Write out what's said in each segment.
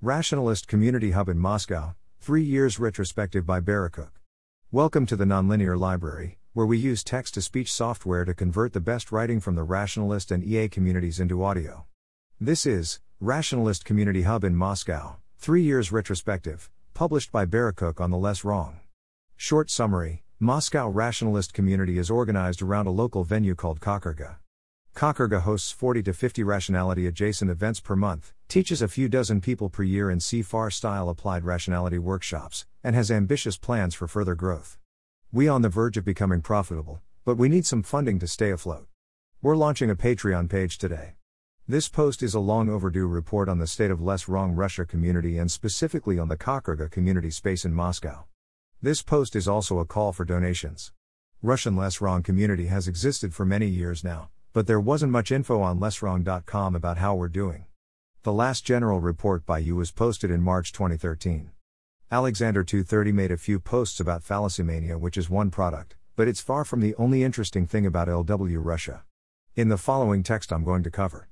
Rationalist Community Hub in Moscow, 3 Years Retrospective by Berekuk. Welcome to the Nonlinear Library, where we use text-to-speech software to convert the best writing from the Rationalist and EA communities into audio. This is Rationalist Community Hub in Moscow, 3 Years Retrospective, published by Berekuk on the LessWrong. Short summary, Moscow Rationalist community is organized around a local venue called Kocherga. Kocherga hosts 40 to 50 rationality-adjacent events per month, teaches a few dozen people per year in CFAR-style applied rationality workshops, and has ambitious plans for further growth. We on the verge of becoming profitable, but we need some funding to stay afloat. We're launching a Patreon page today. This post is a long overdue report on the state of LessWrong Russia community and specifically on the Kocherga community space in Moscow. This post is also a call for donations. Russian LessWrong community has existed for many years now, but there wasn't much info on LessWrong.com about how we're doing. The last general report by Yuu was posted in March 2013. Alexander230 made a few posts about Fallacymania, which is one product, but it's far from the only interesting thing about LW Russia. In the following text I'm going to cover: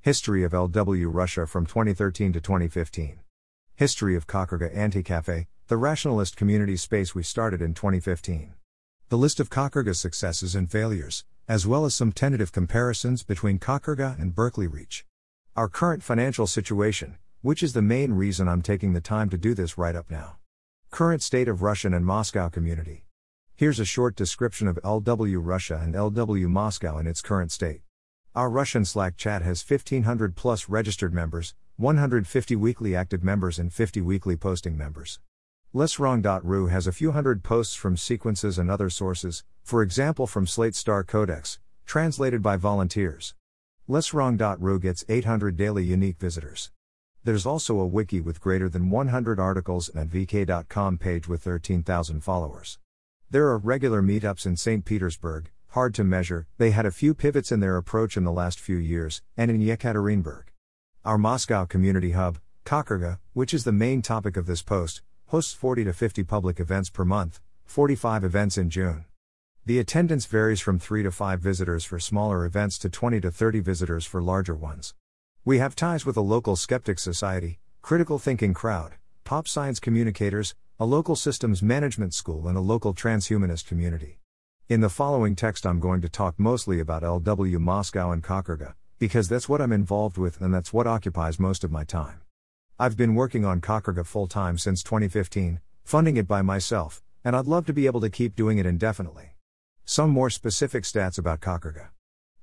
History of LW Russia from 2013 to 2015. History of Kocherga Anti-Cafe, the rationalist community space we started in 2015. The list of Kocherga's successes and failures, as well as some tentative comparisons between Kocherga and Berkeley REACH. Our current financial situation, which is the main reason I'm taking the time to do this right up now. Current state of Russian and Moscow community. Here's a short description of LW Russia and LW Moscow in its current state. Our Russian Slack chat has 1,500 plus registered members, 150 weekly active members and 50 weekly posting members. LessWrong.ru has a few hundred posts from sequences and other sources, for example from SlateStarCodex, translated by volunteers. LessWrong.ru gets 800 daily unique visitors. There's also a wiki with greater than 100 articles and a VK.com page with 13,000 followers. There are regular meetups in St. Petersburg, hard to measure, they had a few pivots in their approach in the last few years, and in Yekaterinburg. Our Moscow community hub, Kocherga, which is the main topic of this post, hosts 40 to 50 public events per month, 45 events in June. The attendance varies from 3 to 5 visitors for smaller events to 20 to 30 visitors for larger ones. We have ties with a local skeptic society, critical thinking crowd, pop science communicators, a local systems management school and a local transhumanist community. In the following text I'm going to talk mostly about LW Moscow and Kocherga, because that's what I'm involved with and that's what occupies most of my time. I've been working on Kocherga full-time since 2015, funding it by myself, and I'd love to be able to keep doing it indefinitely. Some more specific stats about Kocherga.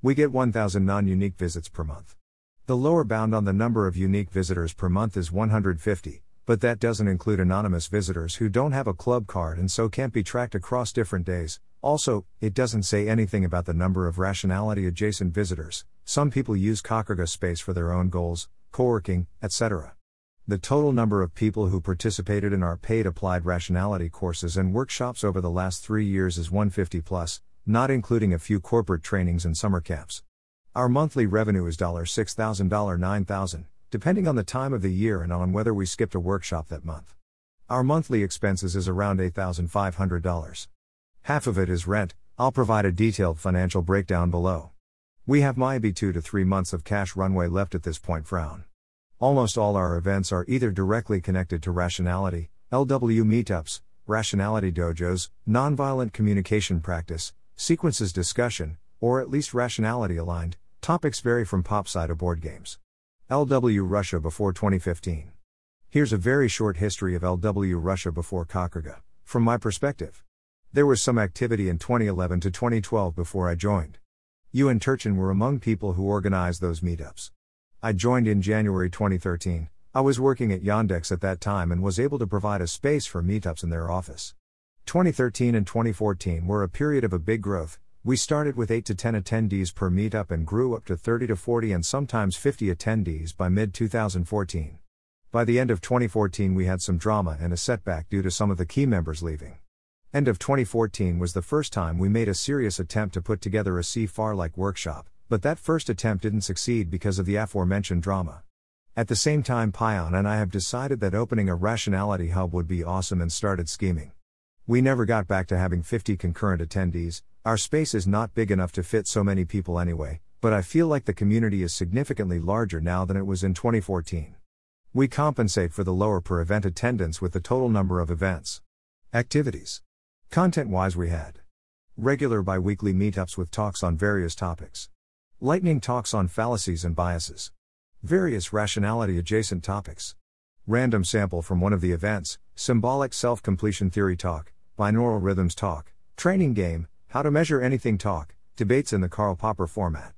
We get 1,000 non-unique visits per month. The lower bound on the number of unique visitors per month is 150, but that doesn't include anonymous visitors who don't have a club card and so can't be tracked across different days. Also, it doesn't say anything about the number of rationality-adjacent visitors. Some people use Kocherga space for their own goals, co-working, etc. The total number of people who participated in our paid applied rationality courses and workshops over the last 3 years is 150 plus, not including a few corporate trainings and summer camps. Our monthly revenue is $6,000, $9,000, depending on the time of the year and on whether we skipped a workshop that month. Our monthly expenses is around $8,500. Half of it is rent. I'll provide a detailed financial breakdown below. We have maybe 2 to 3 months of cash runway left at this point. Almost all our events are either directly connected to rationality, LW meetups, rationality dojos, nonviolent communication practice, sequences discussion, or at least rationality aligned. Topics vary from pop side to board games. LW Russia before 2015. Here's a very short history of LW Russia before Kocherga, from my perspective. There was some activity in 2011 to 2012 before I joined. Yuu and Turchin were among people who organized those meetups. I joined in January 2013, I was working at Yandex at that time and was able to provide a space for meetups in their office. 2013 and 2014 were a period of a big growth. We started with 8 to 10 attendees per meetup and grew up to 30 to 40 and sometimes 50 attendees by mid-2014. By the end of 2014 we had some drama and a setback due to some of the key members leaving. End of 2014 was the first time we made a serious attempt to put together a CFAR-like workshop. But that first attempt didn't succeed because of the aforementioned drama. At the same time Pion and I have decided that opening a rationality hub would be awesome and started scheming. We never got back to having 50 concurrent attendees. Our space is not big enough to fit so many people anyway, but I feel like the community is significantly larger now than it was in 2014. We compensate for the lower per event attendance with the total number of events. Activities. Content-wise, we had regular bi-weekly meetups with talks on various topics. Lightning talks on fallacies and biases. Various rationality-adjacent topics. Random sample from one of the events, symbolic self-completion theory talk, binaural rhythms talk, training game, how to measure anything talk, debates in the Karl Popper format.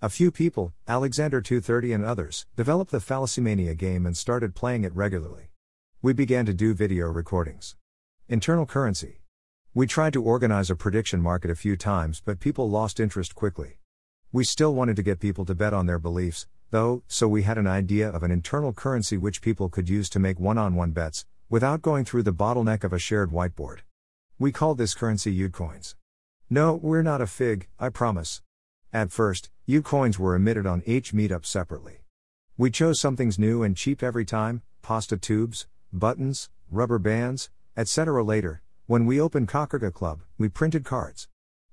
A few people, Alexander230 and others, developed the Fallacymania game and started playing it regularly. We began to do video recordings. Internal currency. We tried to organize a prediction market a few times, but people lost interest quickly. We still wanted to get people to bet on their beliefs, though, so we had an idea of an internal currency which people could use to make one-on-one bets, without going through the bottleneck of a shared whiteboard. We called this currency Yuu coins. No, we're not a fig, I promise. At first, Yuu coins were emitted on each meetup separately. We chose something's new and cheap every time, pasta tubes, buttons, rubber bands, etc. Later, when we opened Kocherga Club, we printed cards.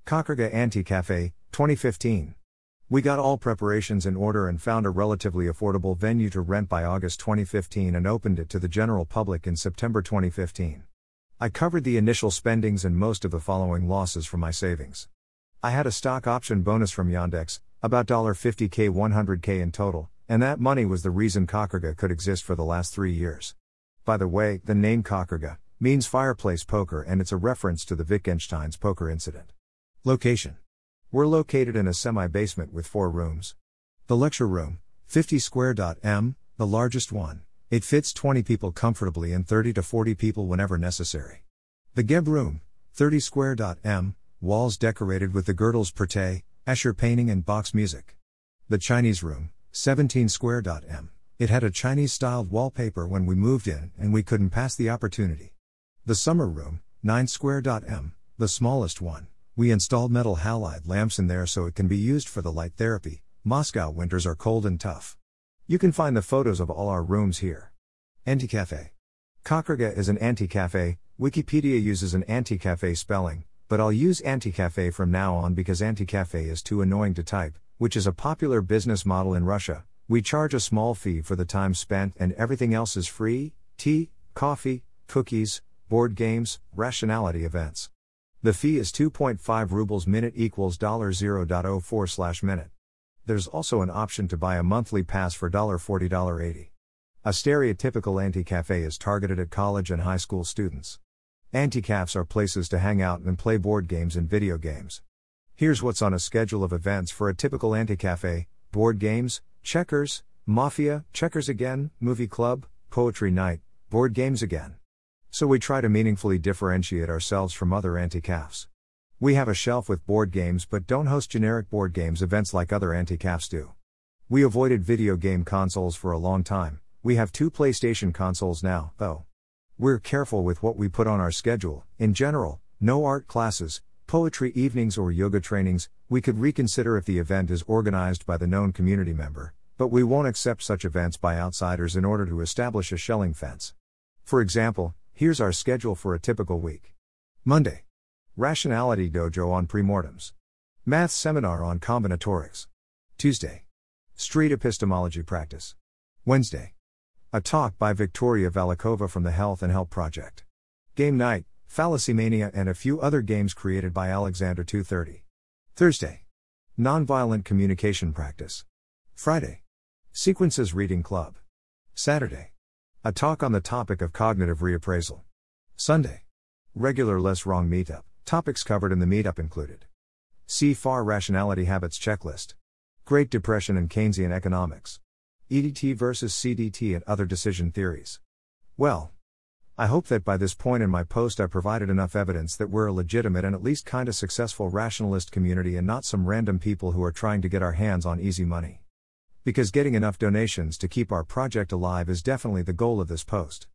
Kocherga Anti-Cafe, 2015. We got all preparations in order and found a relatively affordable venue to rent by August 2015 and opened it to the general public in September 2015. I covered the initial spendings and most of the following losses from my savings. I had a stock option bonus from Yandex, about $50K 100K in total, and that money was the reason Kocherga could exist for the last 3 years. By the way, the name Kocherga means fireplace poker and it's a reference to the Wittgenstein's poker incident. Location. We're located in a semi-basement with 4 rooms. The lecture room, 50 square.m, the largest one. It fits 20 people comfortably and 30 to 40 people whenever necessary. The Geb room, 30 square.m, walls decorated with the Goedel's Portrait, Escher painting and box music. The Chinese room, 17 square.m. It had a Chinese-styled wallpaper when we moved in and we couldn't pass the opportunity. The summer room, 9 square.m, the smallest one. We installed metal halide lamps in there so it can be used for the light therapy. Moscow winters are cold and tough. You can find the photos of all our rooms here. Anti-cafe. Kocherga is an anti-cafe. Wikipedia uses an anti-cafe spelling, but I'll use anti-cafe from now on because anti-cafe is too annoying to type, which is a popular business model in Russia. We charge a small fee for the time spent and everything else is free: tea, coffee, cookies, board games, rationality events. The fee is 2.5 rubles minute equals $0.04/minute. There's also an option to buy a monthly pass for $40.80. A stereotypical anti-cafe is targeted at college and high school students. Anti-cafes are places to hang out and play board games and video games. Here's what's on a schedule of events for a typical anti-cafe: board games, checkers, mafia, checkers again, movie club, poetry night, board games again. So we try to meaningfully differentiate ourselves from other anti-cafes. We have a shelf with board games but don't host generic board games events like other anti-cafes do. We avoided video game consoles for a long time. We have 2 PlayStation consoles now, though. We're careful with what we put on our schedule. In general, no art classes, poetry evenings or yoga trainings. We could reconsider if the event is organized by the known community member, but we won't accept such events by outsiders in order to establish a shelling fence. For example, here's our schedule for a typical week. Monday. Rationality dojo on premortems. Math seminar on combinatorics. Tuesday. Street epistemology practice. Wednesday. A talk by Victoria Valikova from the Health and Help Project. Game night, Fallacymania and a few other games created by Alexander230. Thursday. Nonviolent communication practice. Friday. Sequences reading club. Saturday. A talk on the topic of cognitive reappraisal. Sunday. Regular LessWrong meetup. Topics covered in the meetup included CFAR Rationality Habits Checklist, Great Depression and Keynesian Economics, EDT versus CDT and other decision theories. Well, I hope that by this point in my post I provided enough evidence that we're a legitimate and at least kinda successful rationalist community and not some random people who are trying to get our hands on easy money. Because getting enough donations to keep our project alive is definitely the goal of this post.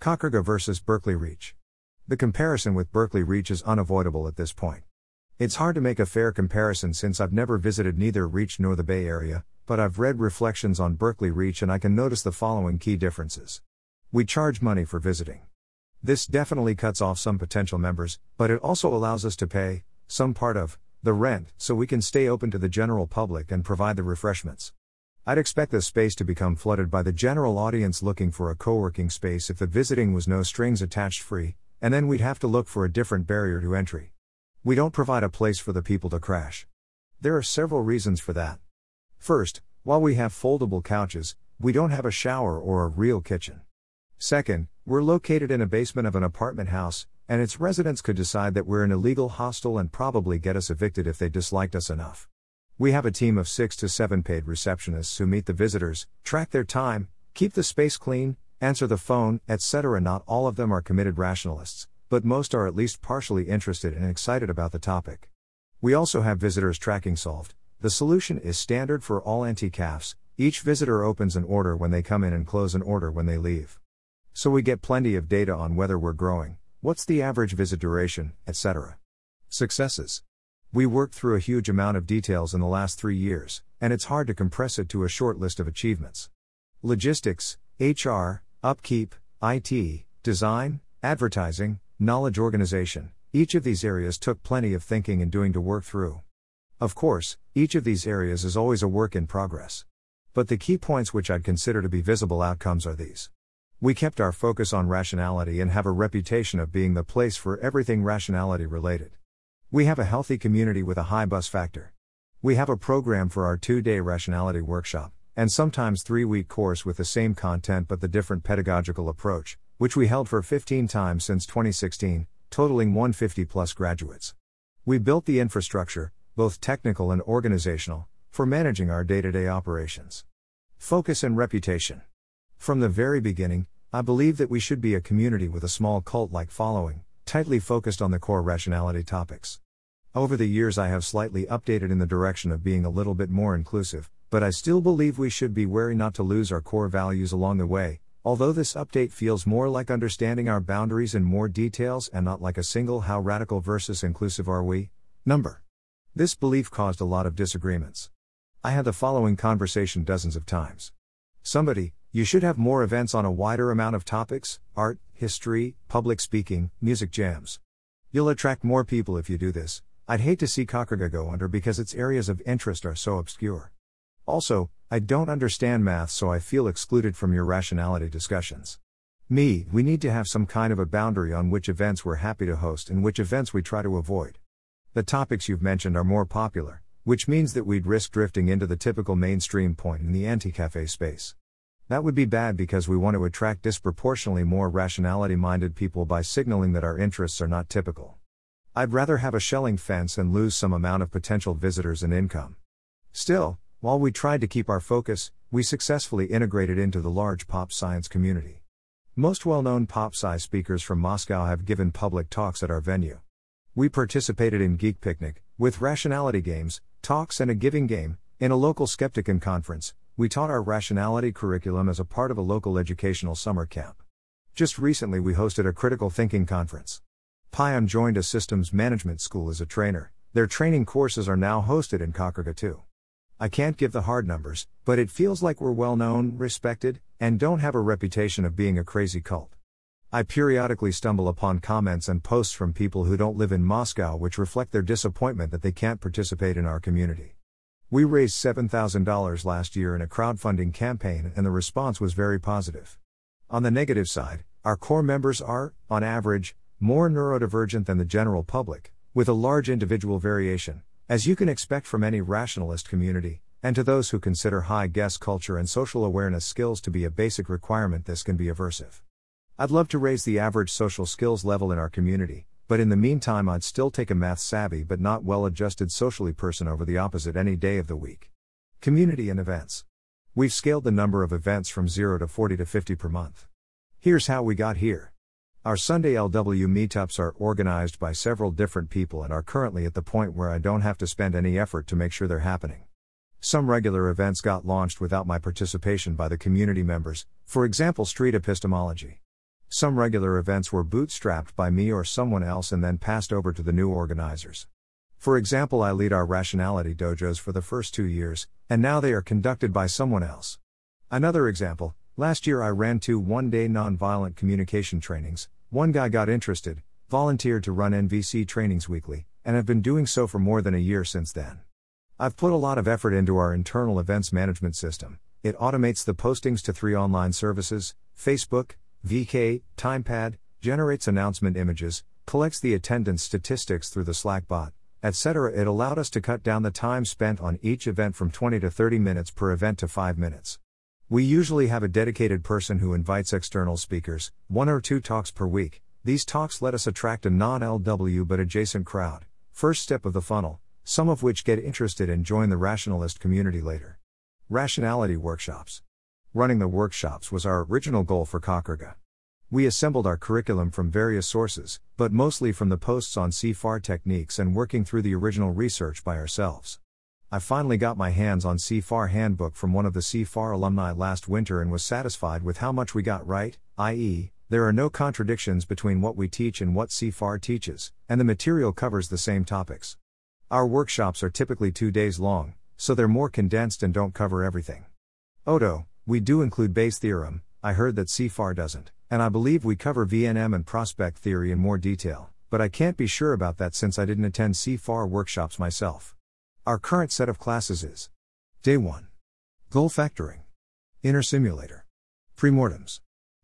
Kocherga versus Berkeley REACH. The comparison with Berkeley REACH is unavoidable at this point. It's hard to make a fair comparison since I've never visited neither REACH nor the Bay Area, but I've read reflections on Berkeley REACH and I can notice the following key differences. We charge money for visiting. This definitely cuts off some potential members, but it also allows us to pay some part of the rent so we can stay open to the general public and provide the refreshments. I'd expect this space to become flooded by the general audience looking for a co-working space if the visiting was no strings attached free, and then we'd have to look for a different barrier to entry. We don't provide a place for the people to crash. There are several reasons for that. First, while we have foldable couches, we don't have a shower or a real kitchen. Second, we're located in a basement of an apartment house, and its residents could decide that we're an illegal hostel and probably get us evicted if they disliked us enough. We have a team of 6 to 7 paid receptionists who meet the visitors, track their time, keep the space clean, answer the phone, etc. Not all of them are committed rationalists, but most are at least partially interested and excited about the topic. We also have visitors tracking solved. The solution is standard for all anti-CAFs. Each visitor opens an order when they come in and close an order when they leave. So we get plenty of data on whether we're growing, what's the average visit duration, etc. Successes. We worked through a huge amount of details in the last 3 years, and it's hard to compress it to a short list of achievements. Logistics, HR, upkeep, IT, design, advertising, knowledge organization, each of these areas took plenty of thinking and doing to work through. Of course, each of these areas is always a work in progress. But the key points which I'd consider to be visible outcomes are these. We kept our focus on rationality and have a reputation of being the place for everything rationality related. We have a healthy community with a high buzz factor. We have a program for our 2-day rationality workshop, and sometimes 3-week course with the same content but the different pedagogical approach, which we held for 15 times since 2016, totaling 150 plus graduates. We built the infrastructure, both technical and organizational, for managing our day-to-day operations. Focus and reputation. From the very beginning, I believe that we should be a community with a small cult-like following, tightly focused on the core rationality topics. Over the years I have slightly updated in the direction of being a little bit more inclusive, but I still believe we should be wary not to lose our core values along the way, although this update feels more like understanding our boundaries in more details and not like a single how radical versus inclusive are we number. This belief caused a lot of disagreements. I had the following conversation dozens of times. Somebody, you should have more events on a wider amount of topics, art, history, public speaking, music jams. You'll attract more people if you do this. I'd hate to see Kocherga go under because its areas of interest are so obscure. Also, I don't understand math so I feel excluded from your rationality discussions. Me, we need to have some kind of a boundary on which events we're happy to host and which events we try to avoid. The topics you've mentioned are more popular, which means that we'd risk drifting into the typical mainstream point in the anti-cafe space. That would be bad because we want to attract disproportionately more rationality-minded people by signaling that our interests are not typical. I'd rather have a shelling fence and lose some amount of potential visitors and income. Still, while we tried to keep our focus, we successfully integrated into the large pop science community. Most well-known pop sci speakers from Moscow have given public talks at our venue. We participated in Geek Picnic, with rationality games, talks and a giving game, in a local Skepticon conference. We taught our rationality curriculum as a part of a local educational summer camp. Just recently we hosted a critical thinking conference. Pion joined a systems management school as a trainer. Their training courses are now hosted in Kocherga too. I can't give the hard numbers, but it feels like we're well known, respected, and don't have a reputation of being a crazy cult. I periodically stumble upon comments and posts from people who don't live in Moscow which reflect their disappointment that they can't participate in our community. We raised $7,000 last year in a crowdfunding campaign and the response was very positive. On the negative side, our core members are, on average, more neurodivergent than the general public, with a large individual variation, as you can expect from any rationalist community, and to those who consider high guess culture and social awareness skills to be a basic requirement this can be aversive. I'd love to raise the average social skills level in our community, but in the meantime I'd still take a math-savvy but not well-adjusted socially person over the opposite any day of the week. Community and events. We've scaled the number of events from 0 to 40 to 50 per month. Here's how we got here. Our Sunday LW meetups are organized by several different people and are currently at the point where I don't have to spend any effort to make sure they're happening. Some regular events got launched without my participation by the community members, for example street epistemology. Some regular events were bootstrapped by me or someone else and then passed over to the new organizers. For example, I lead our rationality dojos for the first 2 years, and now they are conducted by someone else. Another example, last year I ran 2 one-day nonviolent communication trainings. One guy got interested, volunteered to run NVC trainings weekly, and have been doing so for more than a year since then. I've put a lot of effort into our internal events management system. It automates the postings to 3 online services, Facebook, VK, TimePad, generates announcement images, collects the attendance statistics through the Slack bot, etc. It allowed us to cut down the time spent on each event from 20 to 30 minutes per event to 5 minutes. We usually have a dedicated person who invites external speakers, 1 or 2 talks per week. These talks let us attract a non-LW but adjacent crowd, first step of the funnel, some of which get interested and join the rationalist community later. Rationality workshops. Running the workshops was our original goal for Kocherga. We assembled our curriculum from various sources, but mostly from the posts on CFAR techniques and working through the original research by ourselves. I finally got my hands on CFAR handbook from one of the CFAR alumni last winter and was satisfied with how much we got right, i.e., there are no contradictions between what we teach and what CFAR teaches, and the material covers the same topics. Our workshops are typically 2 days long, so they're more condensed and don't cover everything. Odo, we do include Bayes' theorem, I heard that CFAR doesn't, and I believe we cover VNM and Prospect Theory in more detail, but I can't be sure about that since I didn't attend CFAR workshops myself. Our current set of classes is Day 1. Goal Factoring, Inner Simulator, Premortems,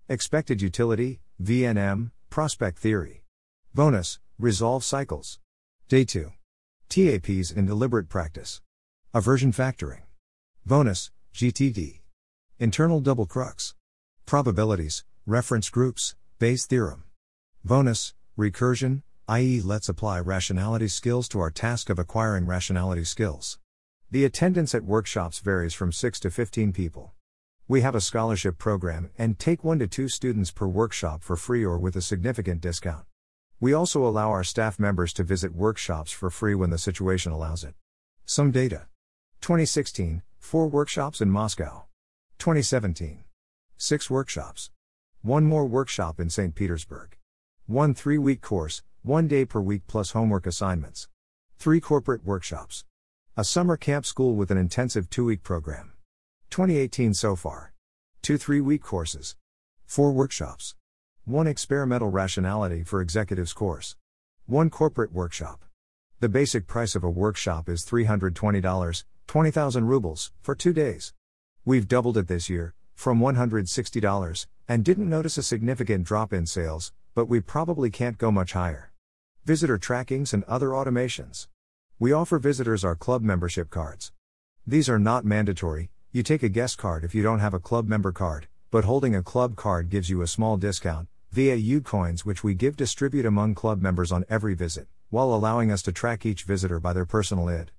Expected Utility, VNM, Prospect Theory. Bonus, Resolve Cycles. Day 2. TAPs in Deliberate Practice. Aversion Factoring. Bonus, GTD. Internal Double Crux. Probabilities, Reference Groups, Bayes' Theorem. Bonus, Recursion, i.e. let's apply rationality skills to our task of acquiring rationality skills. The attendance at workshops varies from 6 to 15 people. We have a scholarship program and take 1 to 2 students per workshop for free or with a significant discount. We also allow our staff members to visit workshops for free when the situation allows it. Some data. 2016, 4 workshops in Moscow. 2017, 6 workshops. 1 more workshop in St. Petersburg. 1 3-week course, 1 day per week plus homework assignments. 3 corporate workshops. A summer camp school with an intensive 2-week program. 2018 so far. 2 3-week courses. 4 workshops. 1 experimental rationality for executives course. 1 corporate workshop. The basic price of a workshop is $320, 20,000 rubles, for 2 days. We've doubled it this year, from $160, and didn't notice a significant drop in sales, but we probably can't go much higher. Visitor trackings and other automations. We offer visitors our club membership cards. These are not mandatory. You take a guest card if you don't have a club member card, but holding a club card gives you a small discount, via Yuu coins which we distribute among club members on every visit, while allowing us to track each visitor by their personal ID.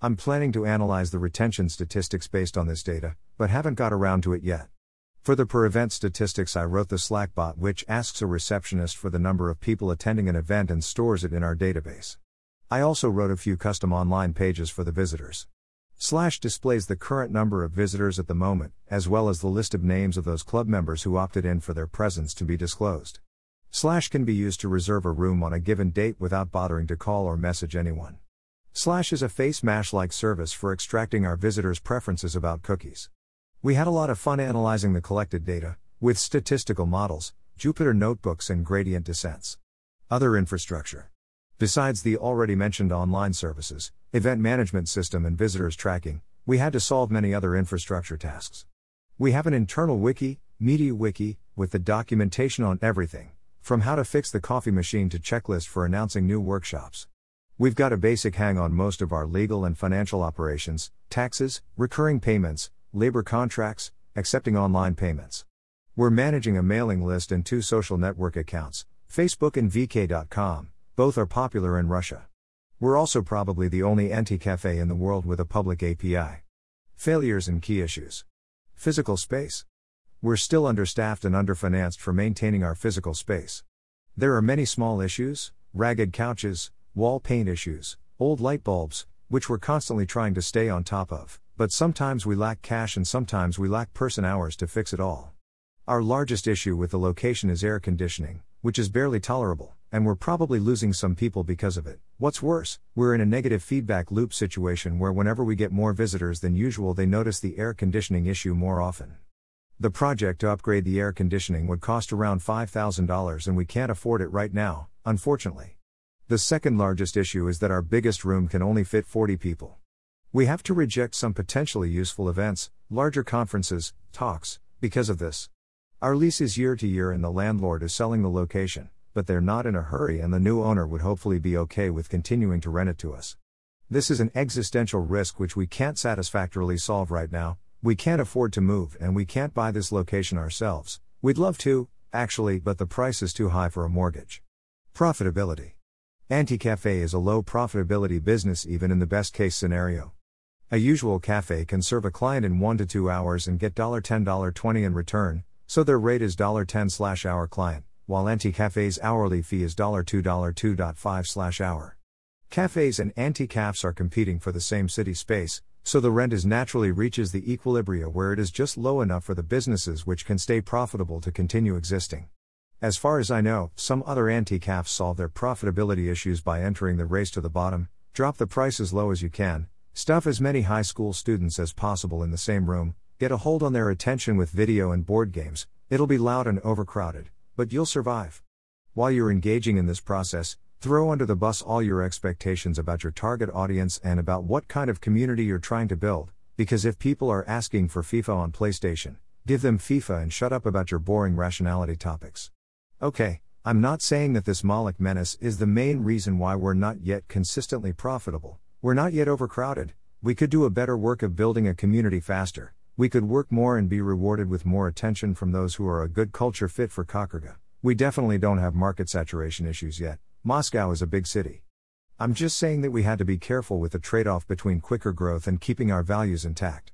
I'm planning to analyze the retention statistics based on this data, but haven't got around to it yet. For the per-event statistics I wrote the Slack bot which asks a receptionist for the number of people attending an event and stores it in our database. I also wrote a few custom online pages for the visitors. Slash displays the current number of visitors at the moment, as well as the list of names of those club members who opted in for their presence to be disclosed. Slash can be used to reserve a room on a given date without bothering to call or message anyone. Slash is a FaceMash-like service for extracting our visitors' preferences about cookies. We had a lot of fun analyzing the collected data, with statistical models, Jupyter notebooks and gradient descents. Other infrastructure. Besides the already mentioned online services, event management system and visitors tracking, we had to solve many other infrastructure tasks. We have an internal wiki, MediaWiki, with the documentation on everything, from how to fix the coffee machine to checklist for announcing new workshops. We've got a basic hang on most of our legal and financial operations, taxes, recurring payments, labor contracts, accepting online payments. We're managing a mailing list and 2 social network accounts, Facebook and VK.com. Both are popular in Russia. We're also probably the only anti-cafe in the world with a public API. Failures and key issues. Physical space. We're still understaffed and underfinanced for maintaining our physical space. There are many small issues, ragged couches, wall paint issues, old light bulbs, which we're constantly trying to stay on top of, but sometimes we lack cash and sometimes we lack person hours to fix it all. Our largest issue with the location is air conditioning, which is barely tolerable, and we're probably losing some people because of it. What's worse, we're in a negative feedback loop situation where whenever we get more visitors than usual they notice the air conditioning issue more often. The project to upgrade the air conditioning would cost around $5,000 and we can't afford it right now, unfortunately. The second largest issue is that our biggest room can only fit 40 people. We have to reject some potentially useful events, larger conferences, talks, because of this. Our lease is year to year and the landlord is selling the location, but they're not in a hurry and the new owner would hopefully be okay with continuing to rent it to us. This is an existential risk which we can't satisfactorily solve right now. We can't afford to move and we can't buy this location ourselves. We'd love to, actually, but the price is too high for a mortgage. Profitability. Anti-cafe is a low profitability business even in the best case scenario. A usual cafe can serve a client in 1 to 2 hours and get $10, $20 in return, so their rate is $10/hour client, while anti-cafe's hourly fee is $2.5/hour. Cafes and anti-cafes are competing for the same city space, so the rent is naturally reaches the equilibria where it is just low enough for the businesses which can stay profitable to continue existing. As far as I know, some other anti-cafes solve their profitability issues by entering the race to the bottom, drop the price as low as you can, stuff as many high school students as possible in the same room, get a hold on their attention with video and board games. It'll be loud and overcrowded, but you'll survive. While you're engaging in this process, throw under the bus all your expectations about your target audience and about what kind of community you're trying to build, because if people are asking for FIFA on PlayStation, give them FIFA and shut up about your boring rationality topics. Okay, I'm not saying that this Moloch menace is the main reason why we're not yet consistently profitable. We're not yet overcrowded. We could do a better work of building a community faster. We could work more and be rewarded with more attention from those who are a good culture fit for Kocherga. We definitely don't have market saturation issues yet. Moscow is a big city. I'm just saying that we had to be careful with the trade-off between quicker growth and keeping our values intact.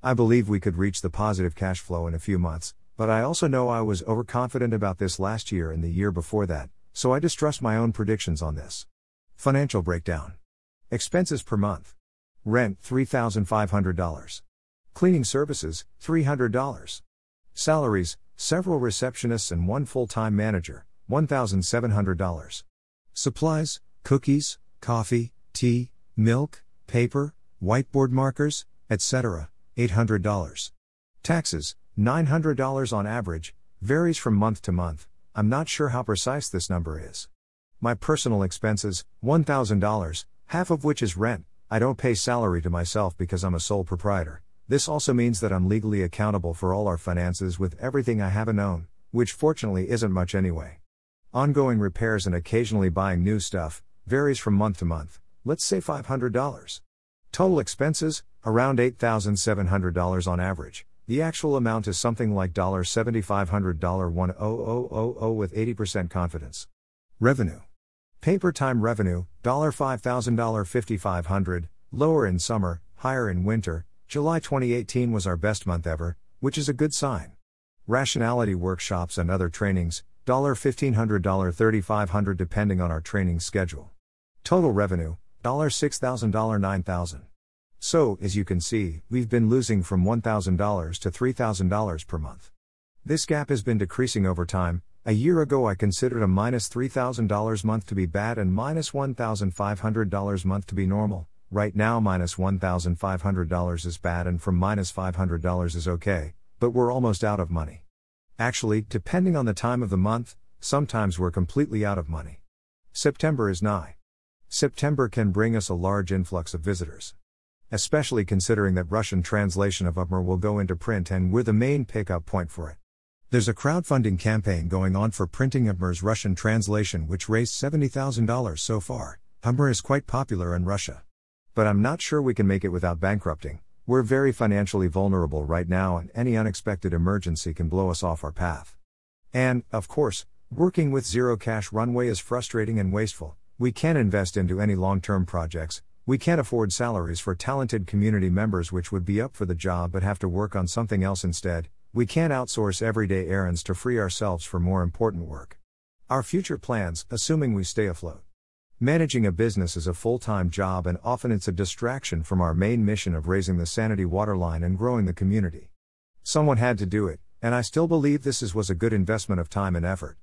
I believe we could reach the positive cash flow in a few months, but I also know I was overconfident about this last year and the year before that, so I distrust my own predictions on this. Financial breakdown. Expenses per month. Rent $3,500. Cleaning services $300. Salaries, several receptionists and one full-time manager, $1,700. Supplies, cookies, coffee, tea, milk, paper, whiteboard markers, etc., $800. Taxes, $900 on average, varies from month to month. I'm not sure how precise this number is. My personal expenses, $1,000. Half of which is rent. I don't pay salary to myself because I'm a sole proprietor. This also means that I'm legally accountable for all our finances with everything I haven't owned, which fortunately isn't much anyway. Ongoing repairs and occasionally buying new stuff, varies from month to month, let's say $500. Total expenses, around $8,700 on average. The actual amount is something like $7,500 with 80% confidence. Revenue. Paper time revenue, $5,500, lower in summer, higher in winter. July 2018 was our best month ever, which is a good sign. Rationality workshops and other trainings, $1,500, $3,500 depending on our training schedule. Total revenue, $6,000, $9,000. So, as you can see, we've been losing from $1,000 to $3,000 per month. This gap has been decreasing over time. A year ago I considered a -$3,000 month to be bad and -$1,500 month to be normal. Right now -$1,500 is bad and from -$500 is okay, but we're almost out of money. Actually, depending on the time of the month, sometimes we're completely out of money. September is nigh. September can bring us a large influx of visitors. Especially considering that Russian translation of HPMOR will go into print and we're the main pickup point for it. There's a crowdfunding campaign going on for printing HPMOR's Russian translation which raised $70,000 so far. HPMOR is quite popular in Russia. But I'm not sure we can make it without bankrupting. We're very financially vulnerable right now and any unexpected emergency can blow us off our path. And, of course, working with zero cash runway is frustrating and wasteful. We can't invest into any long-term projects. We can't afford salaries for talented community members which would be up for the job but have to work on something else instead. We can't outsource everyday errands to free ourselves for more important work. Our future plans, assuming we stay afloat. Managing a business is a full-time job and often it's a distraction from our main mission of raising the sanity waterline and growing the community. Someone had to do it, and I still believe this was a good investment of time and effort.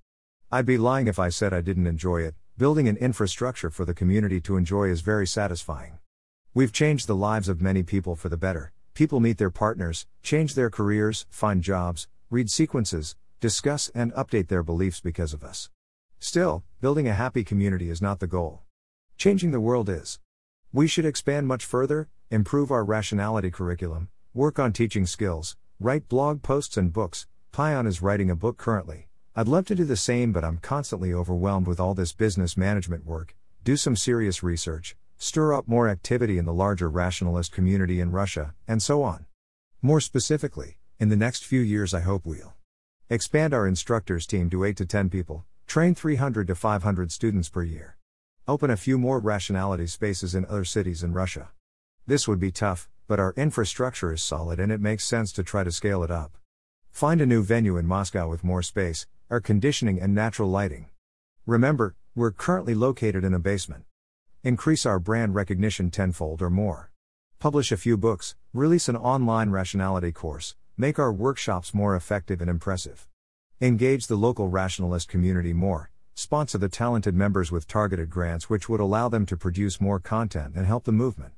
I'd be lying if I said I didn't enjoy it. Building an infrastructure for the community to enjoy is very satisfying. We've changed the lives of many people for the better. People meet their partners, change their careers, find jobs, read sequences, discuss and update their beliefs because of us. Still, building a happy community is not the goal. Changing the world is. We should expand much further, improve our rationality curriculum, work on teaching skills, write blog posts and books. Pion is writing a book currently. I'd love to do the same, but I'm constantly overwhelmed with all this business management work. Do some serious research, stir up more activity in the larger rationalist community in Russia, and so on. More specifically, in the next few years I hope we'll expand our instructors team to 8 to 10 people, train 300 to 500 students per year. Open a few more rationality spaces in other cities in Russia. This would be tough, but our infrastructure is solid and it makes sense to try to scale it up. Find a new venue in Moscow with more space, air conditioning and natural lighting. Remember, we're currently located in a basement. Increase our brand recognition tenfold or more. Publish a few books, release an online rationality course, make our workshops more effective and impressive. Engage the local rationalist community more. Sponsor the talented members with targeted grants which would allow them to produce more content and help the movement.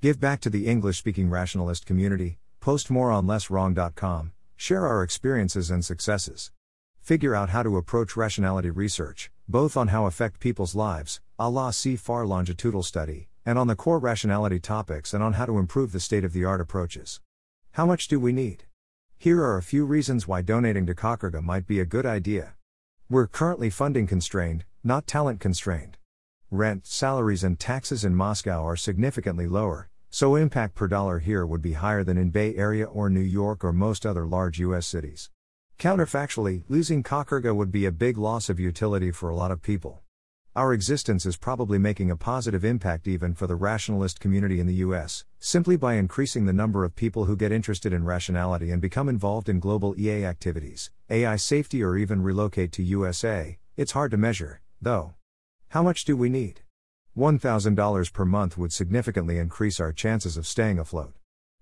Give back to the English-speaking rationalist community, post more on LessWrong.com, share our experiences and successes. Figure out how to approach rationality research, both on how affect people's lives, a la CFAR longitudinal study, and on the core rationality topics and on how to improve the state-of-the-art approaches. How much do we need? Here are a few reasons why donating to Kocherga might be a good idea. We're currently funding constrained, not talent constrained. Rent, salaries and taxes in Moscow are significantly lower, so impact per dollar here would be higher than in Bay Area or New York or most other large US cities. Counterfactually, losing Kocherga would be a big loss of utility for a lot of people. Our existence is probably making a positive impact even for the rationalist community in the US, simply by increasing the number of people who get interested in rationality and become involved in global EA activities, AI safety or even relocate to USA. It's hard to measure, though. How much do we need? $1,000 per month would significantly increase our chances of staying afloat.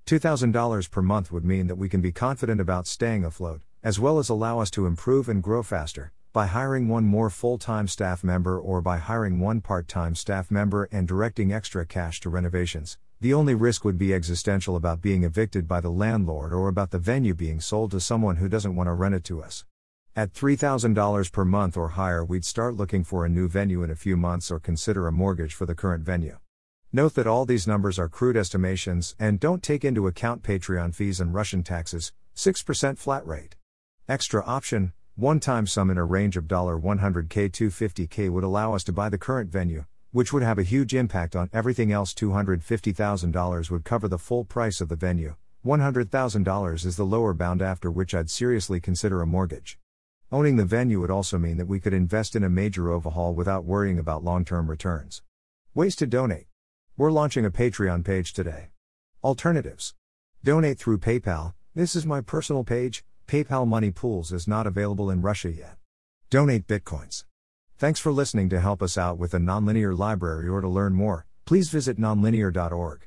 $2,000 per month would mean that we can be confident about staying afloat, as well as allow us to improve and grow faster, by hiring one more full-time staff member or by hiring one part-time staff member and directing extra cash to renovations. The only risk would be existential about being evicted by the landlord or about the venue being sold to someone who doesn't want to rent it to us. At $3,000 per month or higher, we'd start looking for a new venue in a few months or consider a mortgage for the current venue. Note that all these numbers are crude estimations and don't take into account Patreon fees and Russian taxes, 6% flat rate. Extra option, one-time sum in a range of $100K to $50K would allow us to buy the current venue, which would have a huge impact on everything else. $250,000 would cover the full price of the venue, $100,000 is the lower bound after which I'd seriously consider a mortgage. Owning the venue would also mean that we could invest in a major overhaul without worrying about long-term returns. Ways to donate. We're launching a Patreon page today. Alternatives. Donate through PayPal, this is my personal page, PayPal Money Pools is not available in Russia yet. Donate Bitcoins. Thanks for listening. To help us out with the Nonlinear Library or to learn more, please visit nonlinear.org.